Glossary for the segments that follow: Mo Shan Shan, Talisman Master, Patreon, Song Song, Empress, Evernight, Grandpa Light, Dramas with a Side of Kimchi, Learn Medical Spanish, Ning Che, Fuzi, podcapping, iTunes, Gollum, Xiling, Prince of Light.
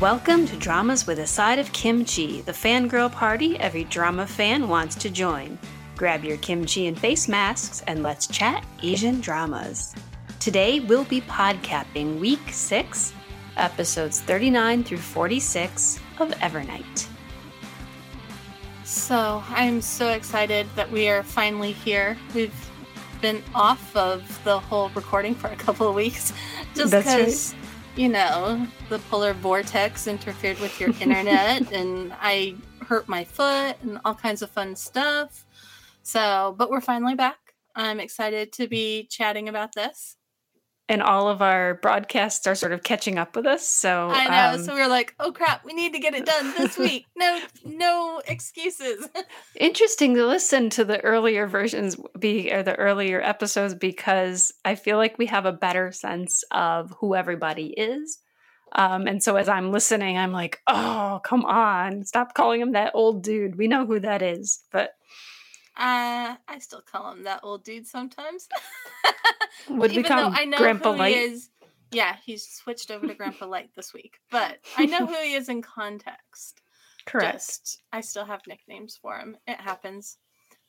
Welcome to Dramas with a Side of Kimchi, the fangirl party every drama fan wants to join. Grab your kimchi and face masks and let's chat Asian dramas. Today we'll be podcapping Week 6, Episodes 39 through 46 of Evernight. So, I'm so excited that we are finally here. We've been off of the whole recording for a couple of weeks just because, you know, the polar vortex interfered with your internet and I hurt my foot and all kinds of fun stuff. So, but we're finally back. I'm excited to be chatting about this. And all of our broadcasts are sort of catching up with us. So I know. So we were like, oh, crap, we need to get it done this week. No excuses. Interesting to listen to the earlier versions or the earlier episodes, because I feel like we have a better sense of who everybody is. And so as I'm listening, I'm like, oh, come on. Stop calling him that old dude. We know who that is. But I still call him that old dude sometimes. Would we call him Grandpa Light? Yeah, he's switched over to Grandpa Light this week. But I know who he is in context. Correct. Just, I still have nicknames for him. It happens.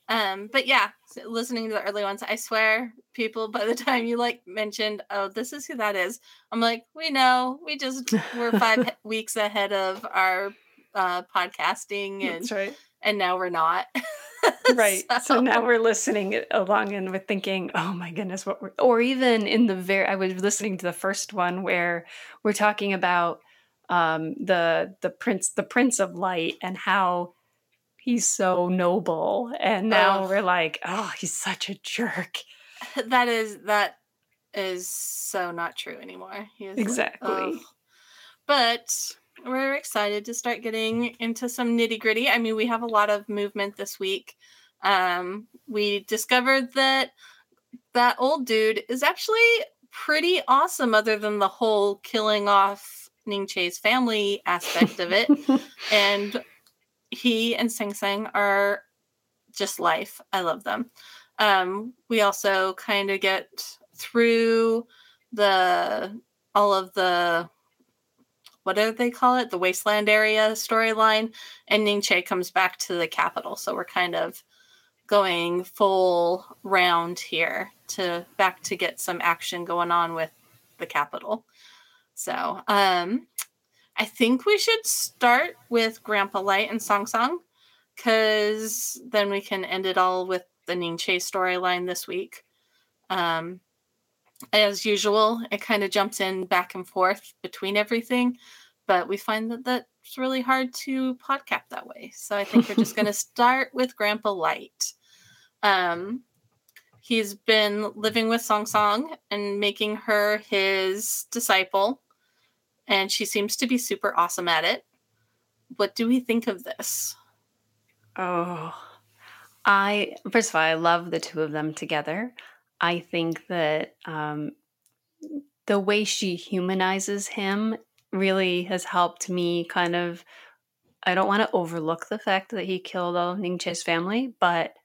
But yeah, so listening to the early ones, I swear, people, by the time you mentioned, oh, this is who that is, I'm like, we know. We're five weeks ahead of our podcasting. And, that's right. And now we're not. Right. So now we're listening along and we're thinking, oh my goodness, or even in the I was listening to the first one where we're talking about the Prince of Light and how he's so noble. And now we're like, oh, he's such a jerk. That is so not true anymore. He is exactly. But we're excited to start getting into some nitty-gritty. I mean, we have a lot of movement this week. We discovered that old dude is actually pretty awesome, other than the whole killing off Ning Che's family aspect of it. And he and Song Song are just life. I love them. We also kind of get through all of the what do they call it? The wasteland area storyline. And Ning Che comes back to the capital. So we're kind of going full round here to get some action going on with the capital. So I think we should start with Grandpa Light and Song Song, because then we can end it all with the Ning Che storyline this week. As usual, it kind of jumps in back and forth between everything, but we find that that's really hard to podcast that way. So I think we're just going to start with Grandpa Light. He's been living with Song Song and making her his disciple, and she seems to be super awesome at it. What do we think of this? Oh, first of all, I love the two of them together. I think that the way she humanizes him really has helped me kind of, I don't want to overlook the fact that he killed all of Ning Che's family, but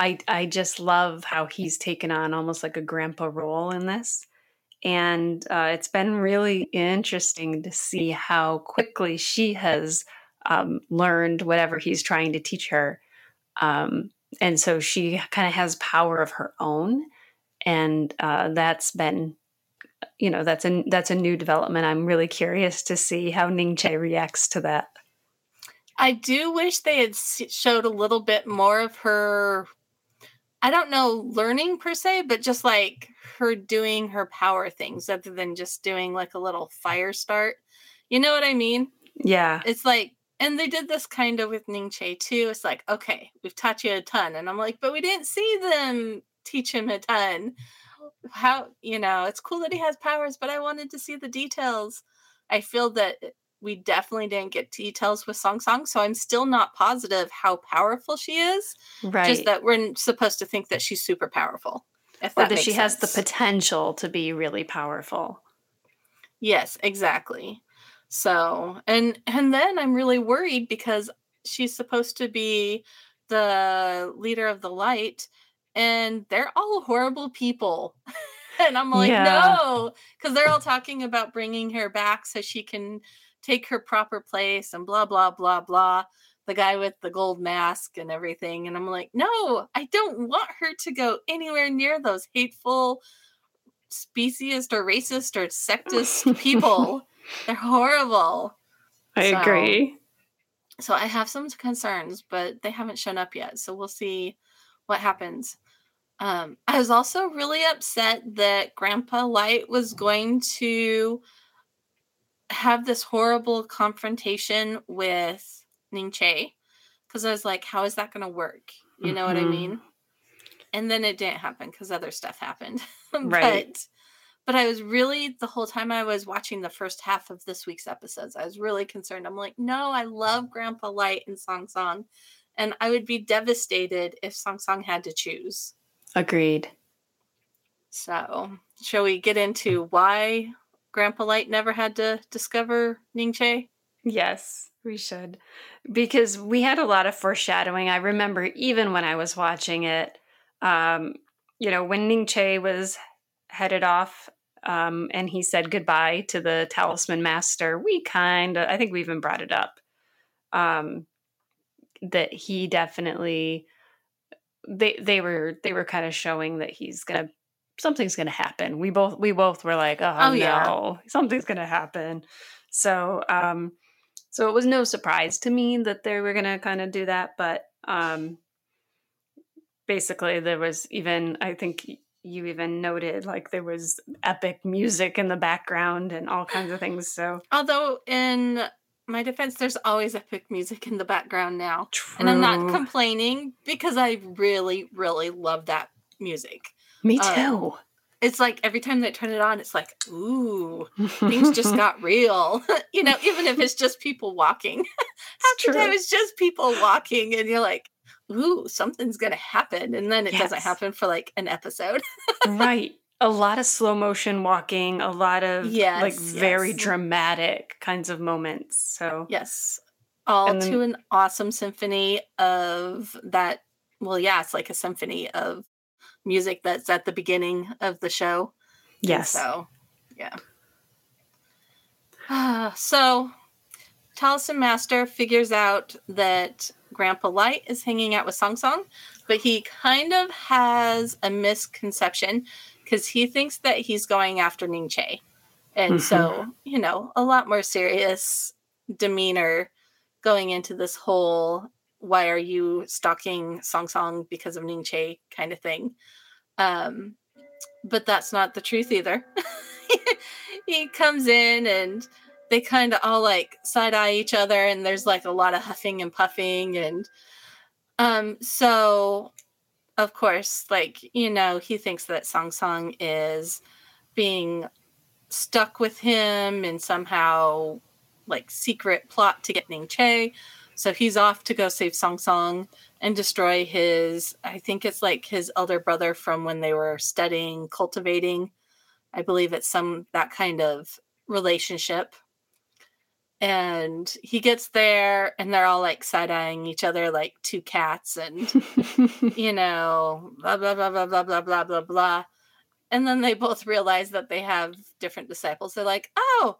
I just love how he's taken on almost like a grandpa role in this. And it's been really interesting to see how quickly she has learned whatever he's trying to teach her. And so she kind of has power of her own. And that's been, you know, that's a new development. I'm really curious to see how Ning Che reacts to that. I do wish they had showed a little bit more of her, I don't know, learning per se, but just like her doing her power things other than just doing like a little fire start. You know what I mean? Yeah. It's like, and they did this kind of with Ning Che too. It's like, okay, we've taught you a ton. And I'm like, but we didn't see them teach him a ton. How, you know, it's cool that he has powers, but I wanted to see the details. I feel that we definitely didn't get details with Song Song, so I'm still not positive how powerful she is. Right. Just that we're supposed to think that she's super powerful. If that or that she sense. Has the potential to be really powerful. Yes, exactly. So, and then I'm really worried because she's supposed to be the leader of the light, and they're all horrible people. And I'm like, No, because they're all talking about bringing her back so she can take her proper place and blah, blah, blah, blah. The guy with the gold mask and everything. And I'm like, no, I don't want her to go anywhere near those hateful, speciesist or racist or sectist people. They're horrible. I agree. So I have some concerns, but they haven't shown up yet. So we'll see what happens. I was also really upset that Grandpa Light was going to have this horrible confrontation with Ning Che. Because I was like, how is that going to work? You know what I mean? And then it didn't happen because other stuff happened. Right. But I was really, the whole time I was watching the first half of this week's episodes, I was really concerned. I'm like, no, I love Grandpa Light and Song Song. And I would be devastated if Song Song had to choose. Agreed. So, shall we get into why Grandpa Light never had to discover Ning Che? Yes, we should. Because we had a lot of foreshadowing. I remember even when I was watching it, when Ning Che was headed off and he said goodbye to the Talisman Master, I think we even brought it up, that he definitely, they were kind of showing that something's going to happen. We both were like, no, something's going to happen. So it was no surprise to me that they were going to kind of do that. But basically there was even, I think you even noted, like, there was epic music in the background and all kinds of things. So, although in my defense, there's always epic music in the background now. True. And I'm not complaining because I really, really love that music. Me too. It's like every time they turn it on, it's like, ooh, things just got real. Even if it's just people walking. Half the time it's just people walking and you're like, ooh, something's going to happen. And then it doesn't happen for like an episode. Right. A lot of slow motion walking, a lot of very dramatic kinds of moments. So yes. To an awesome symphony of that. Well, yeah, it's like a symphony of music that's at the beginning of the show. Yes. And so, yeah. Talisman Master figures out that Grandpa Light is hanging out with Song Song, but he kind of has a misconception because he thinks that he's going after Ning Che. And so, a lot more serious demeanor going into this whole, why are you stalking Song Song because of Ning Che kind of thing. But that's not the truth either. He comes in and they kind of all like side-eye each other and there's like a lot of huffing and puffing. And so, of course, he thinks that Song Song is being stuck with him in somehow like secret plot to get Ning Che. So he's off to go save Song Song and destroy his, I think it's like his elder brother from when they were studying, cultivating. I believe it's that kind of relationship. And he gets there and they're all like side-eyeing each other like two cats and, blah, blah, blah, blah, blah, blah, blah, blah, blah. And then they both realize that they have different disciples. They're like, oh,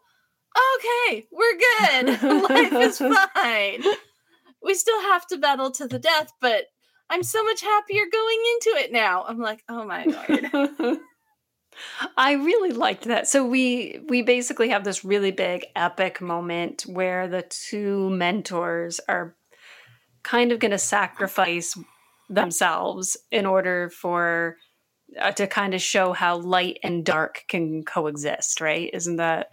okay, we're good. Life is fine. We still have to battle to the death, but I'm so much happier going into it now. I'm like, oh my Lord. I really liked that. So we basically have this really big epic moment where the two mentors are kind of going to sacrifice themselves in order for to kind of show how light and dark can coexist, right? Isn't that?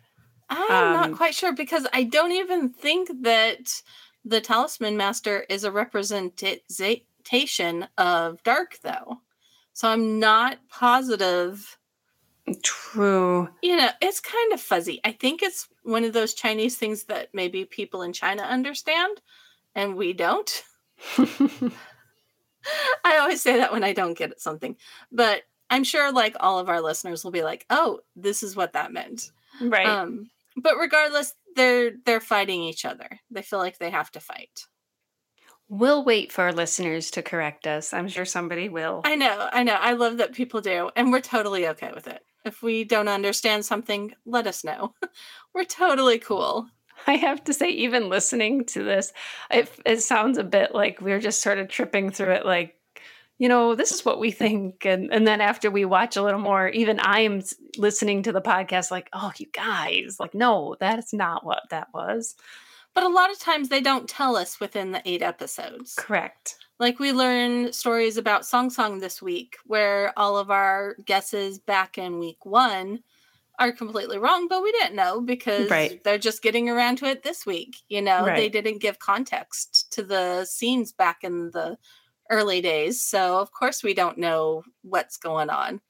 I'm not quite sure because I don't even think that the Talisman Master is a representation of dark, though. So I'm not positive. True. It's kind of fuzzy. I think it's one of those Chinese things that maybe people in China understand and we don't. I always say that when I don't get at something, but I'm sure like all of our listeners will be like, oh, this is what that meant. Right. But regardless, they're fighting each other. They feel like they have to fight. We'll wait for our listeners to correct us. I'm sure somebody will. I know. I love that people do. And we're totally okay with it. If we don't understand something, let us know. We're totally cool. I have to say, even listening to this, it sounds a bit like we're just sort of tripping through it, like, you know, this is what we think. And then after we watch a little more, even I'm listening to the podcast like, oh, you guys, like, no, that's not what that was. But a lot of times they don't tell us within the 8 episodes. Correct. Like, we learn stories about Song Song this week, where all of our guesses back in week 1 are completely wrong, but we didn't know because they're just getting around to it this week. You know, they didn't give context to the scenes back in the early days. So, of course, we don't know what's going on.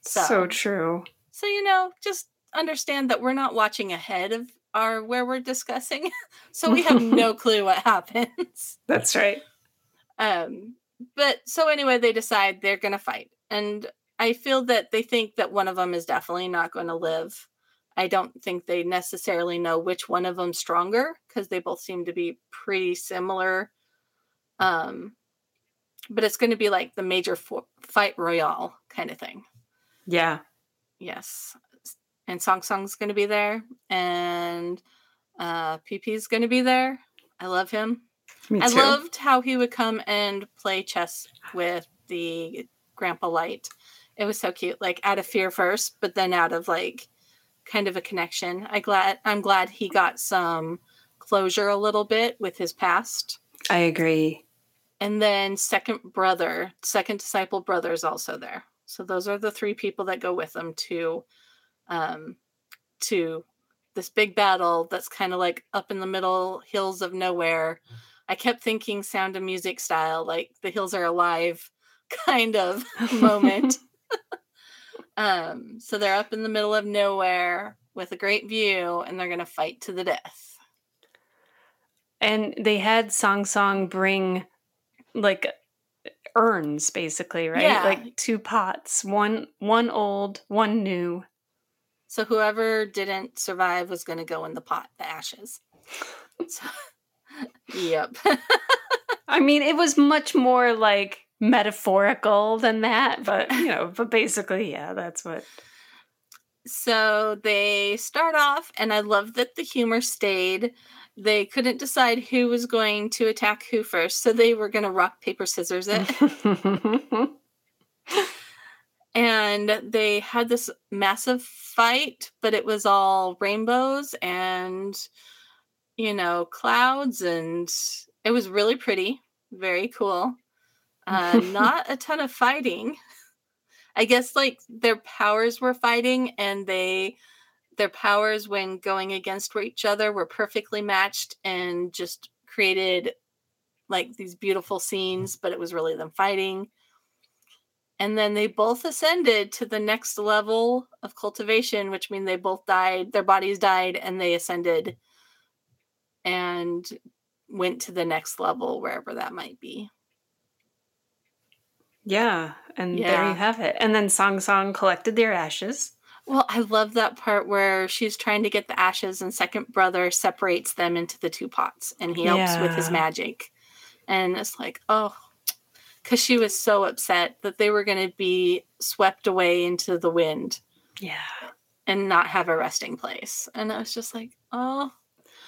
So true. So, you know, just understand that we're not watching ahead of where we're discussing. So we have no clue what happens. That's right. But so anyway, they decide they're going to fight. And I feel that they think that one of them is definitely not going to live. I don't think they necessarily know which one of them's stronger, because they both seem to be pretty similar. But it's going to be like the major fight royale kind of thing. Yeah. Yes. And Song Song's going to be there. And PP's going to be there. I love him. Me too. I loved how he would come and play chess with the Grandpa Light. It was so cute, like out of fear first, but then out of like kind of a connection. I'm glad he got some closure a little bit with his past. I agree. And then second disciple brother is also there. So those are the 3 people that go with them to this big battle that's kind of like up in the middle hills of nowhere. I kept thinking Sound of Music style, like the hills are alive kind of moment. So they're up in the middle of nowhere with a great view, and they're going to fight to the death. And they had Song Song bring like urns, basically, right? Yeah. Like 2 pots, one old, one new. So whoever didn't survive was going to go in the pot, the ashes. So, yep. I mean, it was much more like metaphorical than that, but you know, but basically, yeah, that's what. So they start off, and I love that the humor stayed. They couldn't decide who was going to attack who first, so they were going to rock, paper, scissors it. And they had this massive fight, but it was all rainbows and, you know, clouds, and it was really pretty, very cool. Not a ton of fighting. I guess like their powers were fighting, and their powers when going against each other were perfectly matched and just created like these beautiful scenes, but it was really them fighting. And then they both ascended to the next level of cultivation, which means they both died, their bodies died, and they ascended and went to the next level, wherever that might be. Yeah, and there you have it. And then Song Song collected their ashes. Well, I love that part where she's trying to get the ashes, and second brother separates them into the 2 pots, and he helps with his magic. And it's like, oh, because she was so upset that they were going to be swept away into the wind. Yeah. And not have a resting place. And I was just like, oh.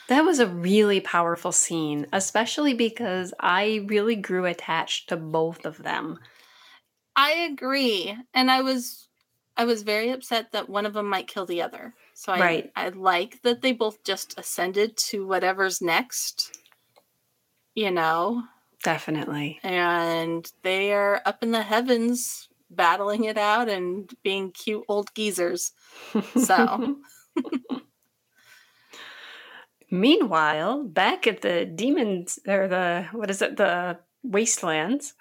That was a really powerful scene, especially because I really grew attached to both of them. I agree. And I was very upset that one of them might kill the other. So I like that they both just ascended to whatever's next, you know. Definitely. And they are up in the heavens battling it out and being cute old geezers. So. Meanwhile, back at the demons, or the wastelands.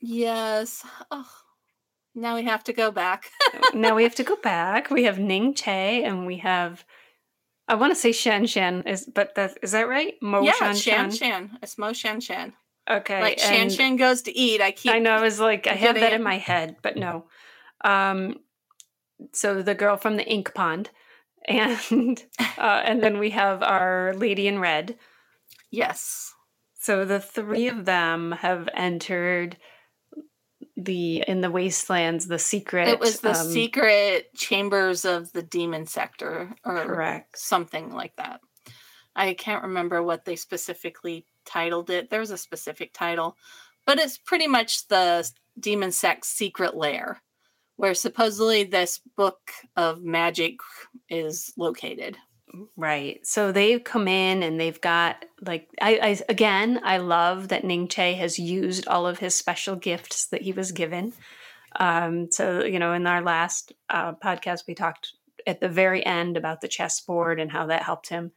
Yes. Oh, now we have to go back. We have Ning Che, and we have, I want to say Shan Shan, is that right? Mo Shan Shan. It's Mo Shan Shan. Okay. Like Shan Shan goes to eat. I know. I was like, I have that in my head, but no. So the girl from the ink pond, and then we have our lady in red. Yes. So the 3 of them have entered in the wastelands. The secret. It was the secret chambers of the demon sector, or something like that. I can't remember what they specifically titled it. There's a specific title, but it's pretty much the demon sect's secret lair, where supposedly this book of magic is located. Right. So they've come in and they've got, like, I love that Ning Che has used all of his special gifts that he was given. So, you know, in our last podcast, we talked at the very end about the chessboard and how that helped him.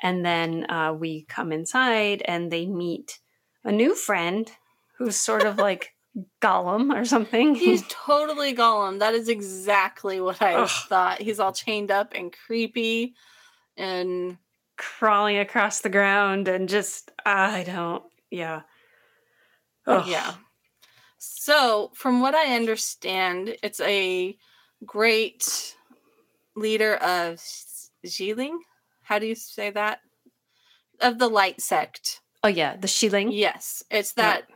And then we come inside and they meet a new friend who's sort of like Gollum or something. He's totally Gollum. That is exactly what I thought. He's all chained up and creepy and crawling across the ground and just, Yeah. So from what I understand, it's a great leader of Xiling. How do you say that? Of the light sect. Oh, yeah. The Xiling. Yes. It's that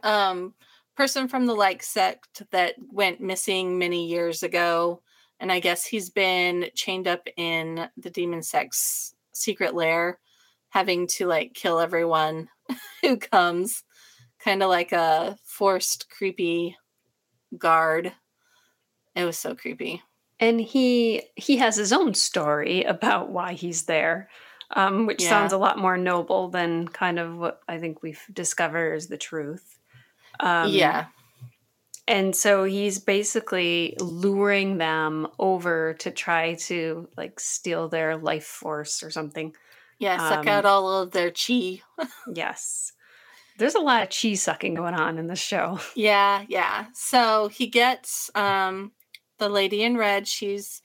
person from the light sect that went missing many years ago. And I guess he's been chained up in the demon sect's secret lair, having to, like, kill everyone who comes. Kind of like a forced, creepy guard. It was so creepy. And he has his own story about why he's there, which sounds a lot more noble than kind of what I think we've discovered is the truth. And so he's basically luring them over to try to, like, steal their life force or something. Yeah, suck out all of their chi. Yes. There's a lot of chi sucking going on in this show. Yeah. So he gets... the lady in red, she's,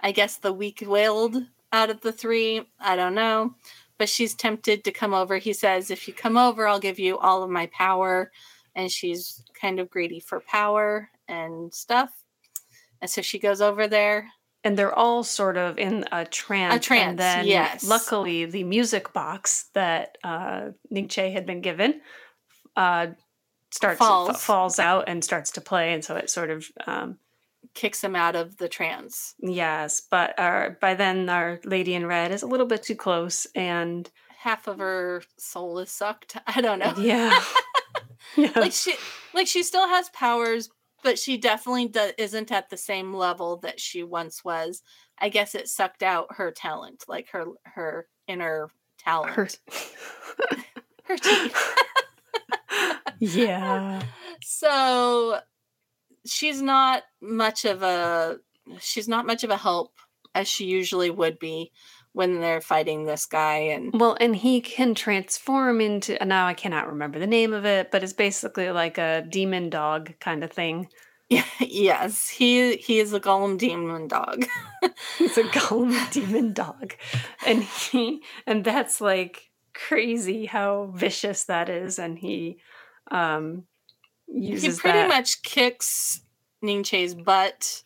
I guess, the weak-willed out of the three. I don't know. But she's tempted to come over. He says, if you come over, I'll give you all of my power. And she's kind of greedy for power and stuff. And so she goes over there. And they're all sort of in a trance. And then, luckily, the music box that Ning Che had been given falls out and starts to play. And so it sort of... kicks him out of the trance. Yes, but by then our lady in red is a little bit too close and... half of her soul is sucked. I don't know. Yeah. Like she still has powers, but she definitely isn't at the same level that she once was. I guess it sucked out her talent, like her inner talent. Her teeth. Yeah. So... She's not much of a help as she usually would be when they're fighting this guy. And he can transform into, now I cannot remember the name of it, but it's basically like a demon dog kind of thing. Yes, he is a Gollum demon dog. He's a Gollum demon dog. And that's, like, crazy how vicious that is. And he pretty much kicks Ning Che's butt,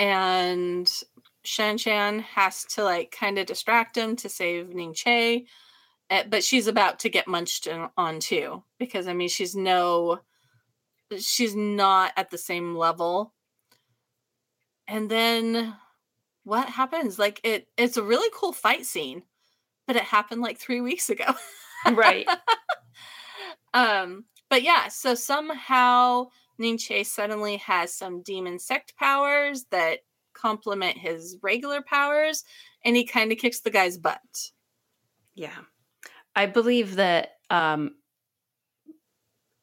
and Shan Shan has to, like, kind of distract him to save Ning Che, but she's about to get munched on too, because, I mean, she's not at the same level. And then what happens? Like, it's a really cool fight scene, but it happened like 3 weeks ago. Right. But yeah, so somehow Ning Che suddenly has some demon sect powers that complement his regular powers, and he kind of kicks the guy's butt. Yeah. I believe that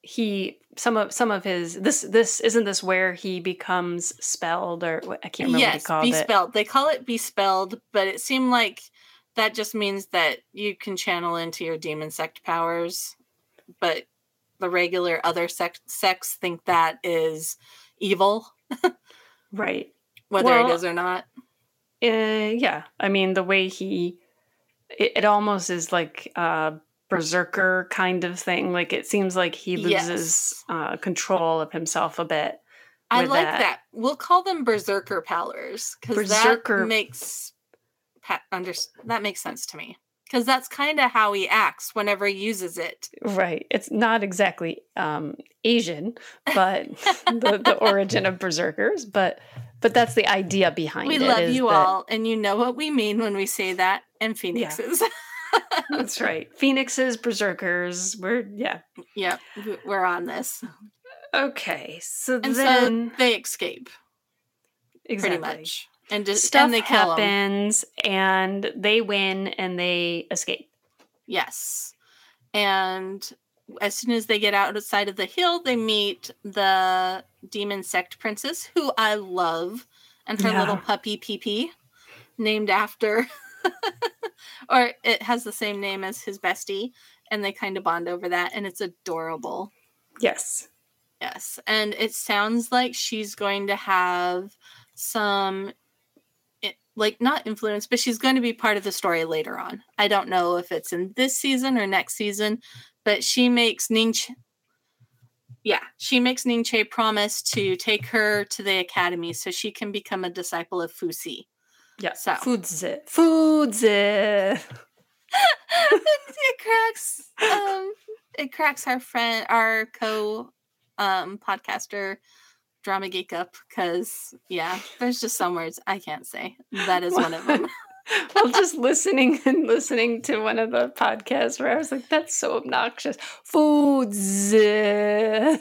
isn't this where he becomes spelled, or I can't remember what they call it. Yes, bespelled. They call it bespelled, but it seemed like that just means that you can channel into your demon sect powers, but the regular other sects think that is evil. Right. Whether it is or not. Yeah. I mean, the way it almost is like a berserker kind of thing. Like, it seems like he loses control of himself a bit. I like that. We'll call them berserker powers. Because that makes sense to me. Because that's kind of how he acts whenever he uses it. Right. It's not exactly Asian, but the origin of berserkers. But that's the idea behind it. We love you all, and you know what we mean when we say that, and phoenixes. Yeah. That's right. Phoenixes, berserkers. We're on this. Okay, so they escape. Exactly. Pretty much. And just stuff and they happens, kill and they win, and they escape. Yes. And as soon as they get outside of the hill, they meet the demon sect princess, who I love, and her little puppy Pee-Pee, named after, or it has the same name as his bestie, and they kind of bond over that, and it's adorable. Yes. Yes, and it sounds like she's going to have some, like, not influence, but she's going to be part of the story later on. I don't know if it's in this season or next season, but she makes Ning Che promise to take her to the academy so she can become a disciple of Fuzi. Yeah, so. Fuzi. It cracks our friend, our podcaster Drama Geek up, because there's just some words I can't say. That is one of them. Well, just listening to one of the podcasts where I was like, that's so obnoxious. Foods. And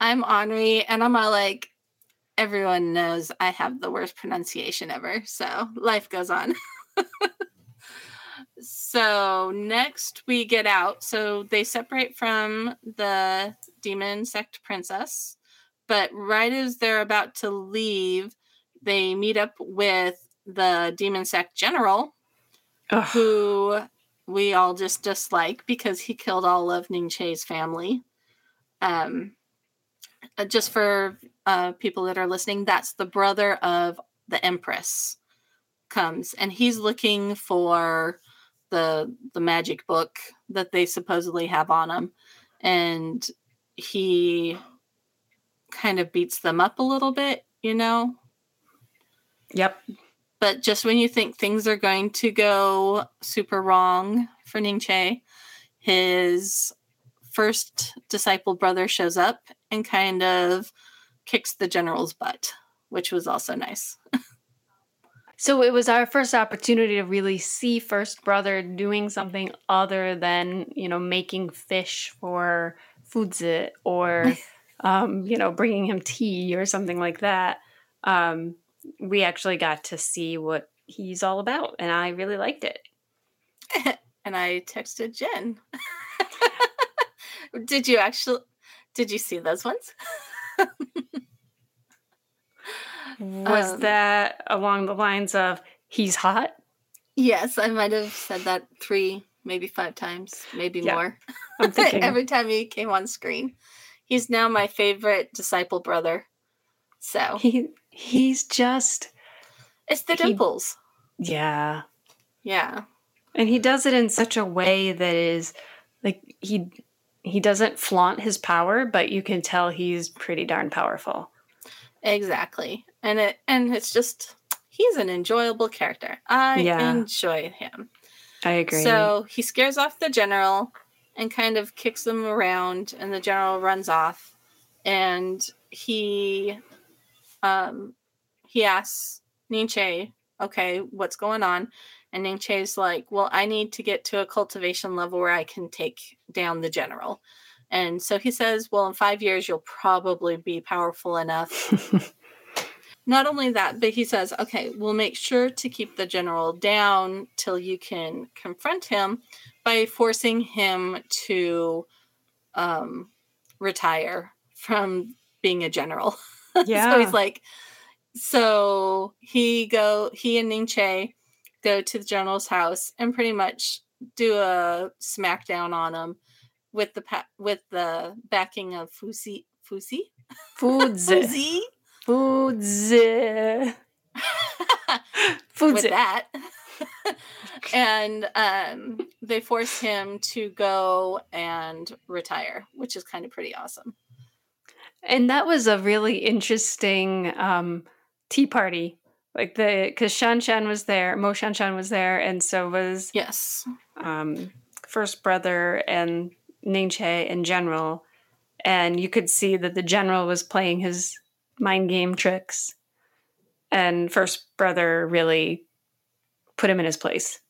I'm ornery, and I'm all like, everyone knows I have the worst pronunciation ever, so life goes on. So next we get out. So they separate from the demon sect princess, but right as they're about to leave, they meet up with the demon sect general, who we all just dislike because he killed all of Ning Che's family. Just for people that are listening, that's the brother of the Empress comes, and he's looking for the magic book that they supposedly have on him, and he kind of beats them up a little bit, you know? Yep. But just when you think things are going to go super wrong for Ning Che, his first disciple brother shows up and kind of kicks the general's butt, which was also nice. So it was our first opportunity to really see First Brother doing something other than, making fish for Fuzi or, bringing him tea or something like that. We actually got to see what he's all about, and I really liked it. And I texted Jen. Did you see those ones? Was that along the lines of, he's hot? Yes, I might have said that 3, maybe 5 times, maybe more. I'm thinking. Every time he came on screen. He's now my favorite disciple brother. So he's just... It's the dimples. Yeah. Yeah. And he does it in such a way that is, like, he doesn't flaunt his power, but you can tell he's pretty darn powerful. Exactly. And it's just, he's an enjoyable character. I enjoy him. I agree. So he scares off the general and kind of kicks them around, and the general runs off, and he asks Ning Che, okay, what's going on? And Ning Che's like, well, I need to get to a cultivation level where I can take down the general. And so he says, well, in 5 years, you'll probably be powerful enough. Not only that, but he says, okay, we'll make sure to keep the general down till you can confront him by forcing him to retire from being a general. Yeah. He and Ning Che go to the general's house and pretty much do a smackdown on him. With the backing of Fuzi. With that, and they force him to go and retire, which is kind of pretty awesome. And that was a really interesting tea party, like because Shan Shan was there, Mo Shan Shan was there, and so was First Brother and Ning Che in general, and you could see that the general was playing his mind game tricks, and First Brother really put him in his place.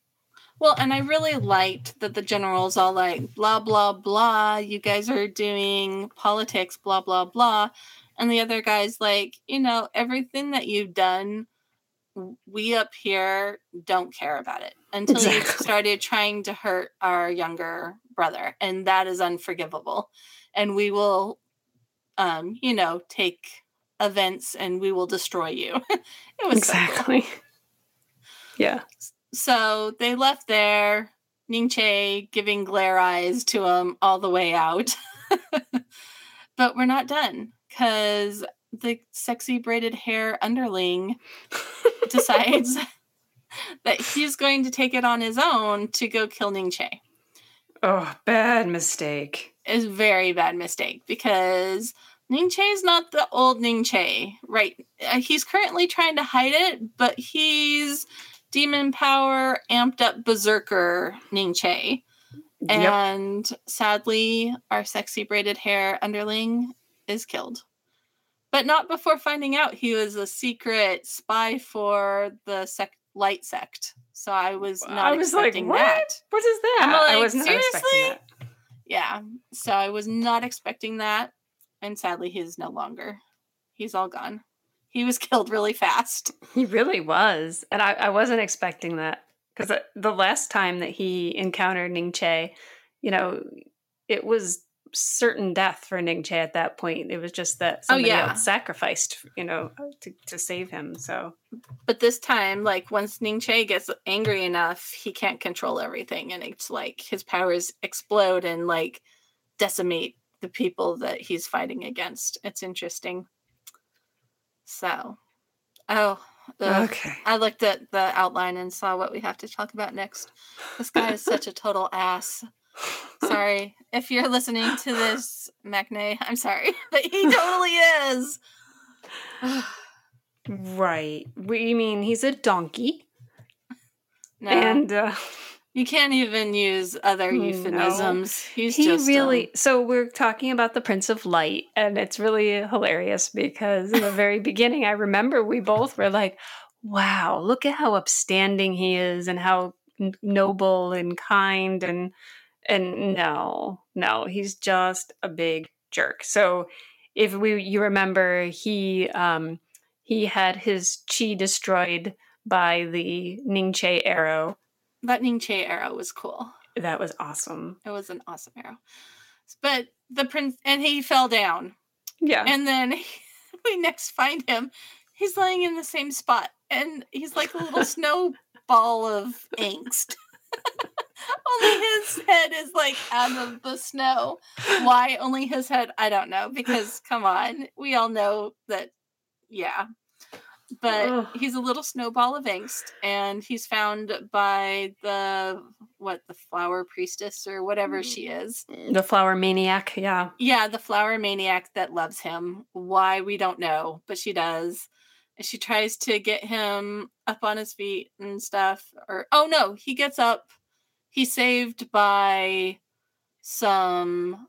Well, and I really liked that the general's all like, blah, blah, blah, you guys are doing politics, blah, blah, blah. And the other guy's like, you know, everything that you've done, we up here don't care about it until you started trying to hurt our younger brother. And that is unforgivable. And we will, you know, take events and we will destroy you. It was exactly. Simple. Yeah. So they left there, Ning Che giving glare eyes to him all the way out. But we're not done, because the sexy braided hair underling decides that he's going to take it on his own to go kill Ning Che. Oh, bad mistake. It's a very bad mistake, because Ning Che is not the old Ning Che, right? He's currently trying to hide it, but he's demon power, amped up berserker Ning Che. And yep. Sadly, our sexy braided hair underling is killed. But not before finding out he was a secret spy for the light sect. So I was not expecting like, what? That. What is that? Like, I was not expecting that. Yeah. So I was not expecting that. And sadly, he is no longer. He's all gone. He was killed really fast. He really was. And I wasn't expecting that. Because the last time that he encountered Ning Che, you know, it was certain death for Ning Che at that point. It was just that somebody else sacrificed, you know, to save him. So, but this time, like, once Ning Che gets angry enough, he can't control everything. And it's like his powers explode and, like, decimate the people that he's fighting against. It's interesting. So, okay. I looked at the outline and saw what we have to talk about next. This guy is such a total ass. Sorry. If you're listening to this, Macne, I'm sorry. But he totally is. Right. We mean he's a donkey. No. And you can't even use other euphemisms. No. He's just really... So we're talking about the Prince of Light, and it's really hilarious because in the very beginning, I remember we both were like, wow, look at how upstanding he is and how noble and kind and no, he's just a big jerk. So if you remember, he had his chi destroyed by the Ning Che arrow. That Ning Che arrow was cool. That was awesome. It was an awesome arrow. But the prince, and he fell down. Yeah. And then we next find him. He's lying in the same spot. And he's like a little snowball of angst. Only his head is like out of the snow. Why only his head? I don't know. Because, come on. We all know that, yeah. But he's a little snowball of angst, and he's found by the flower priestess or whatever she is. The flower maniac, yeah. Yeah, the flower maniac that loves him. Why, we don't know, but she does. And she tries to get him up on his feet and stuff. He gets up. He's saved by some,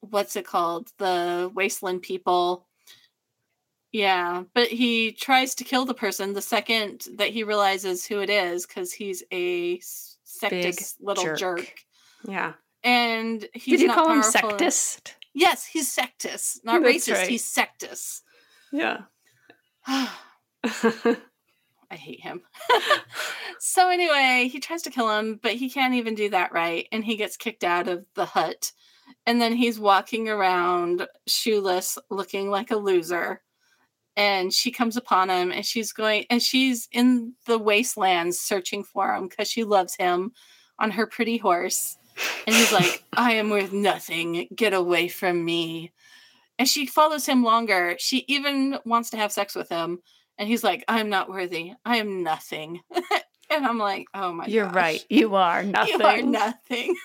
what's it called? The wasteland people. Yeah, but he tries to kill the person the second that he realizes who it is, because he's a sectist little jerk. Yeah. And he's not powerful. Did you call him sectist? Yes, he's sectist. Not racist, right. He's sectist. Yeah. I hate him. So anyway, he tries to kill him, but he can't even do that right, and he gets kicked out of the hut. And then he's walking around shoeless, looking like a loser. And she comes upon him, and she's in the wastelands searching for him because she loves him on her pretty horse. And he's like, I am worth nothing. Get away from me. And she follows him longer. She even wants to have sex with him. And he's like, I'm not worthy. I am nothing. And I'm like, oh my gosh. You're right. You are nothing. You are nothing.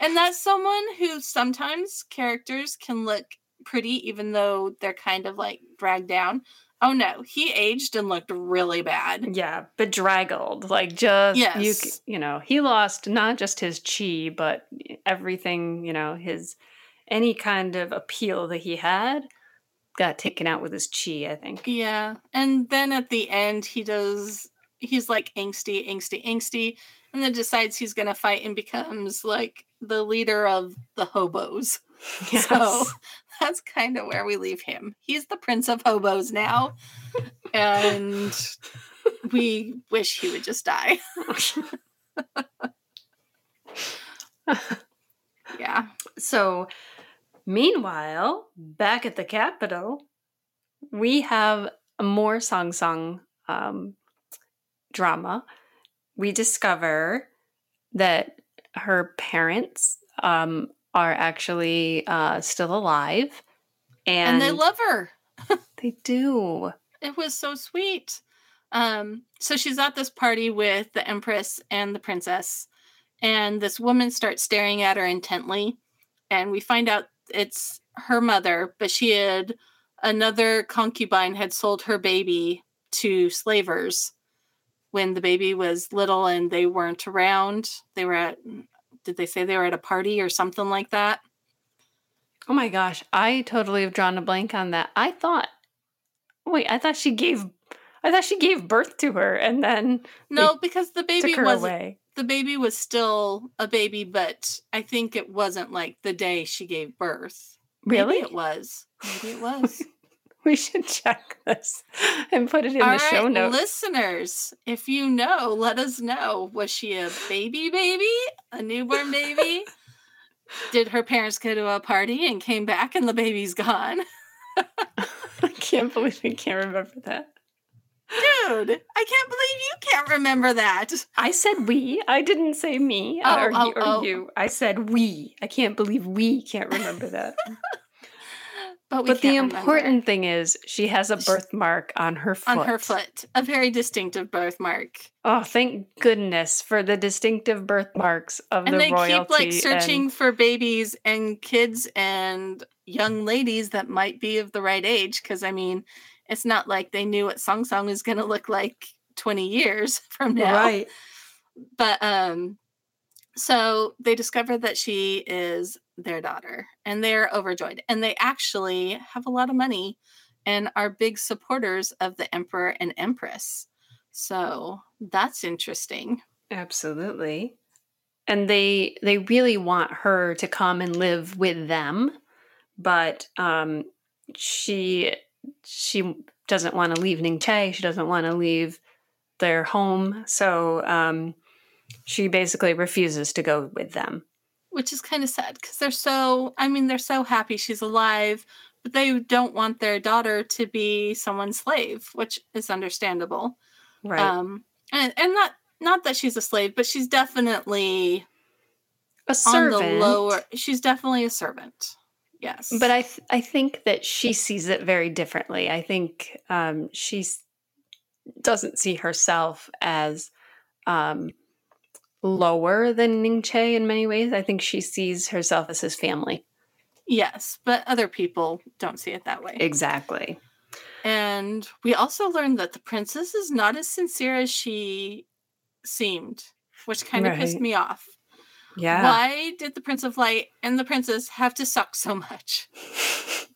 And that's someone who sometimes characters can look pretty, even though they're kind of like dragged down. Oh no, he aged and looked really bad. Yeah, bedraggled. Like, just, yes. You know, he lost not just his chi, but everything, you know, his any kind of appeal that he had got taken out with his chi, I think. Yeah. And then at the end, he's like angsty, angsty, angsty. and then decides he's going to fight and becomes like the leader of the hobos. Yes. So that's kind of where we leave him. He's the Prince of Hobos now. And we wish he would just die. Yeah. So meanwhile, back at the capital, we have a more Song Song drama. We discover that her parents are actually still alive. And they love her. They do. It was so sweet. So she's at this party with the Empress and the Princess. And this woman starts staring at her intently. And we find out it's her mother, but she had another concubine had sold her baby to slavers when the baby was little and they weren't around. They were at, did they say they were at a party or something like that? Oh my gosh, I totally have drawn a blank on that. I thought she gave birth to her and then no, because the baby wasn't. The baby was still a baby, but I think it wasn't like the day she gave birth. Really? Maybe it was. We should check this and put it in the show notes. Listeners, if you know, let us know. Was she a baby? A newborn baby? Did her parents go to a party and came back and the baby's gone? I can't believe we can't remember that. Dude, I can't believe you can't remember that. I said we. I didn't say me or you. I said we. I can't believe we can't remember that. But the important thing is she has a birthmark on her foot. On her foot. A very distinctive birthmark. Oh, thank goodness for the distinctive birthmarks of the royalty. And they keep like searching for babies and kids and young ladies that might be of the right age. Because, I mean, it's not like they knew what Song Song is going to look like 20 years from now. Right. But so they discover that she is their daughter and they're overjoyed. And they actually have a lot of money and are big supporters of the Emperor and Empress. So that's interesting. Absolutely. And they really want her to come and live with them. But she doesn't want to leave Ning Che. She doesn't want to leave their home. So she basically refuses to go with them. Which is kind of sad because they're so happy she's alive, but they don't want their daughter to be someone's slave, which is understandable. Right. And not that she's a slave, but she's definitely a servant. She's definitely a servant. Yes. But I think that she sees it very differently. I think she doesn't see herself as lower than Ning Che in many ways. I think she sees herself as his family. Yes, but other people don't see it that way. Exactly. And we also learned that the princess is not as sincere as she seemed, which kind of pissed me off. Yeah. Why did the Prince of Light and the princess have to suck so much?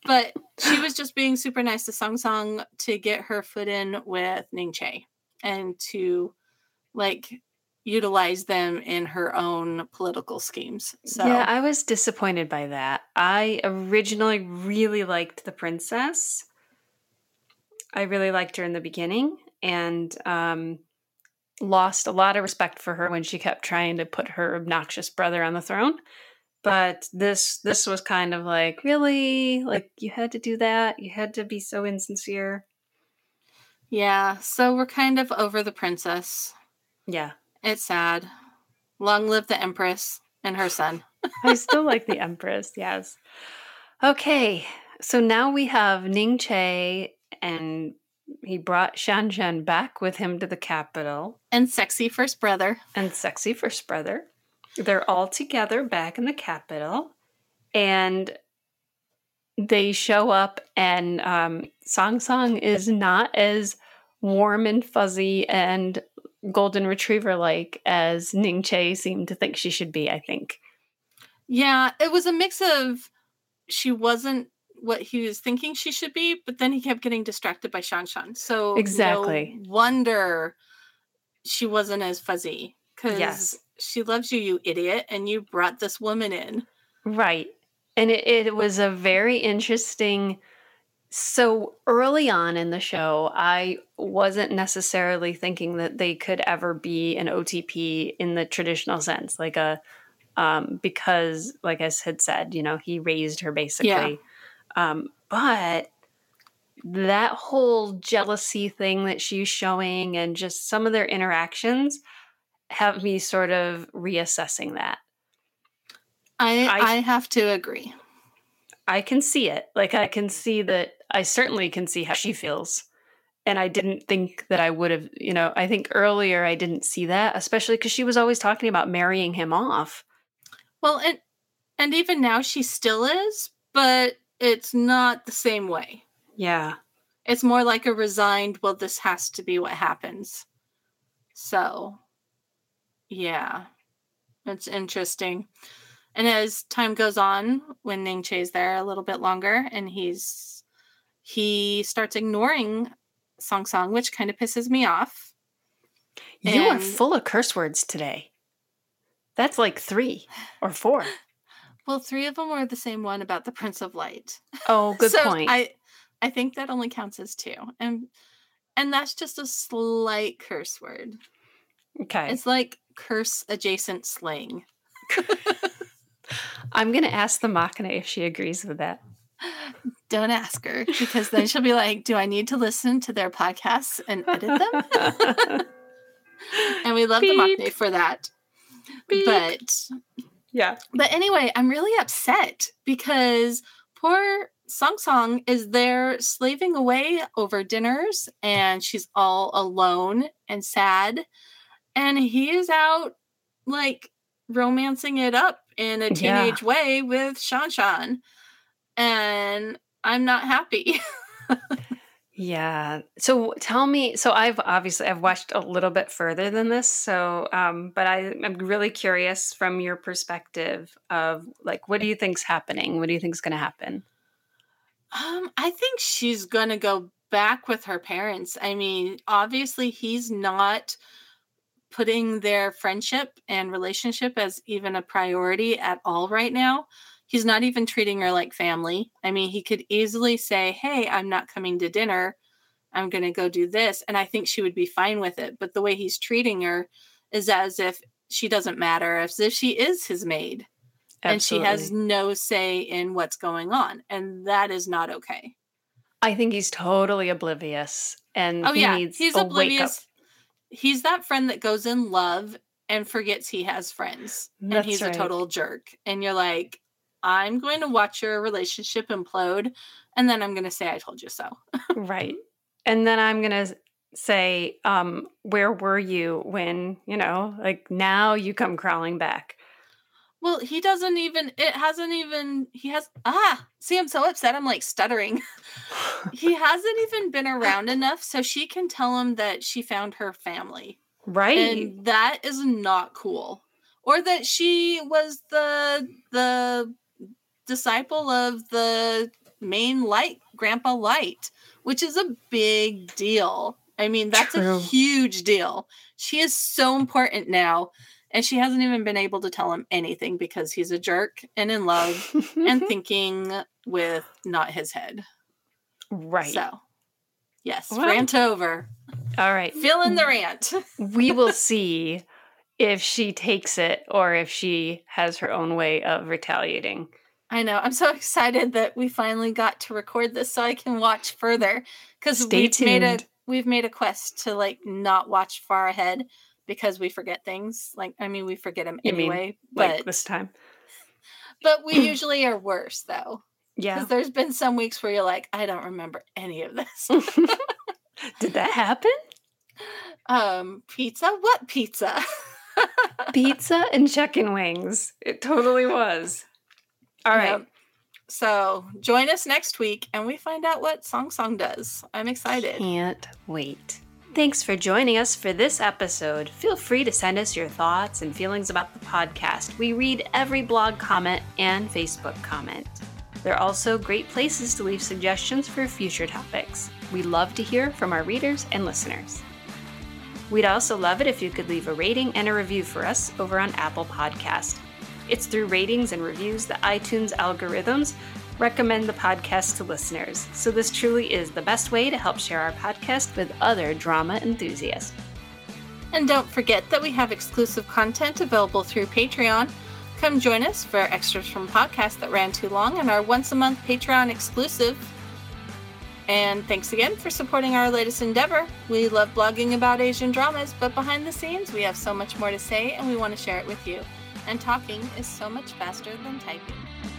But she was just being super nice to Song Song to get her foot in with Ning Che and to like utilize them in her own political schemes. So yeah, I was disappointed by that. I originally really liked the princess. I really liked her in the beginning and lost a lot of respect for her when she kept trying to put her obnoxious brother on the throne. But this was kind of like, really? Like, you had to do that? You had to be so insincere? Yeah, so we're kind of over the princess. Yeah. It's sad. Long live the Empress and her son. I still like the Empress, yes. Okay, so now we have Ning Che and he brought Shan Shan back with him to the capital. And sexy first brother. They're all together back in the capital. And they show up and Song Song is not as warm and fuzzy and golden retriever-like as Ning Che seemed to think she should be, I think. Yeah, it was a mix of she wasn't what he was thinking she should be, but then he kept getting distracted by Shan Shan. So exactly. No wonder she wasn't as fuzzy. Because she loves you, you idiot, and you brought this woman in. Right. And it was a very interesting... So early on in the show, I wasn't necessarily thinking that they could ever be an OTP in the traditional sense, like a because, like I had said, you know, he raised her basically. Yeah. But that whole jealousy thing that she's showing and just some of their interactions have me sort of reassessing that. I have to agree. I can see it. Like, I can see that. I certainly can see how she feels. And I didn't think that I would have, you know, I think earlier I didn't see that, especially because she was always talking about marrying him off. Well, and even now she still is, but it's not the same way. Yeah. It's more like a resigned, well, this has to be what happens. So, yeah. It's interesting. And as time goes on, when Ning Che's there a little bit longer, and he starts ignoring Song Song, which kind of pisses me off. You are full of curse words today. That's like 3 or 4. Well, 3 of them were the same one about the Prince of Light. Oh, good so point. I think that only counts as 2, and that's just a slight curse word. Okay, it's like curse adjacent slang. I'm going to ask the Machina if she agrees with that. Don't ask her, because then she'll be like, do I need to listen to their podcasts and edit them? And we love the Machina for that. Beep. But anyway, I'm really upset because poor Song Song is there slaving away over dinners, and she's all alone and sad. And he is out, like, romancing it up in a teenage way with Shan Shan, and I'm not happy. Yeah. So tell me, so I've watched a little bit further than this. So, but I'm really curious from your perspective of, like, what do you think's happening? What do you think's going to happen? I think she's going to go back with her parents. I mean, obviously he's not putting their friendship and relationship as even a priority at all right now. He's not even treating her like family. I mean, he could easily say, hey, I'm not coming to dinner. I'm going to go do this. And I think she would be fine with it. But the way he's treating her is as if she doesn't matter, as if she is his maid. Absolutely. And she has no say in what's going on. And that is not okay. I think he's totally oblivious. And he's a wake up. He's that friend that goes in love and forgets he has friends. That's and he's right. A total jerk. And you're like, I'm going to watch your relationship implode, and then I'm going to say I told you so. Right. And then I'm going to say, where were you when, you know, like, now you come crawling back. Well, he doesn't even, it hasn't even, he has, see, I'm so upset. I'm like stuttering. He hasn't even been around enough so she can tell him that she found her family. Right. And that is not cool. Or that she was the disciple of the main light, Grandpa Light, which is a big deal. I mean, that's a huge deal. She is so important now. And she hasn't even been able to tell him anything because he's a jerk and in love and thinking with not his head. Right. So, yes, well, rant over. All right. Fill in the rant. We will see if she takes it or if she has her own way of retaliating. I know. I'm so excited that we finally got to record this so I can watch further. Because we've made a quest to, like, not watch far ahead. Because we forget things. Like, I mean, we forget them anyway. Mean, but like this time. But we usually are worse, though. Yeah. Because there's been some weeks where you're like, I don't remember any of this. Did that happen? Pizza? What pizza? Pizza and chicken wings. It totally was. All right. Yep. So join us next week, and we find out what Song Song does. I'm excited. Can't wait. Thanks for joining us for this episode. Feel free to send us your thoughts and feelings about the podcast. We read every blog comment and Facebook comment. They're also great places to leave suggestions for future topics. We love to hear from our readers and listeners. We'd also love it if you could leave a rating and a review for us over on Apple Podcast. It's through ratings and reviews that iTunes algorithms recommend the podcast to listeners, so this truly is the best way to help share our podcast with other drama enthusiasts. And don't forget that we have exclusive content available through Patreon. Come join us for our extras from podcasts that ran too long and our once-a-month Patreon exclusive. And thanks again for supporting our latest endeavor. We love blogging about Asian dramas, but behind the scenes we have so much more to say and we want to share it with you. And talking is so much faster than typing.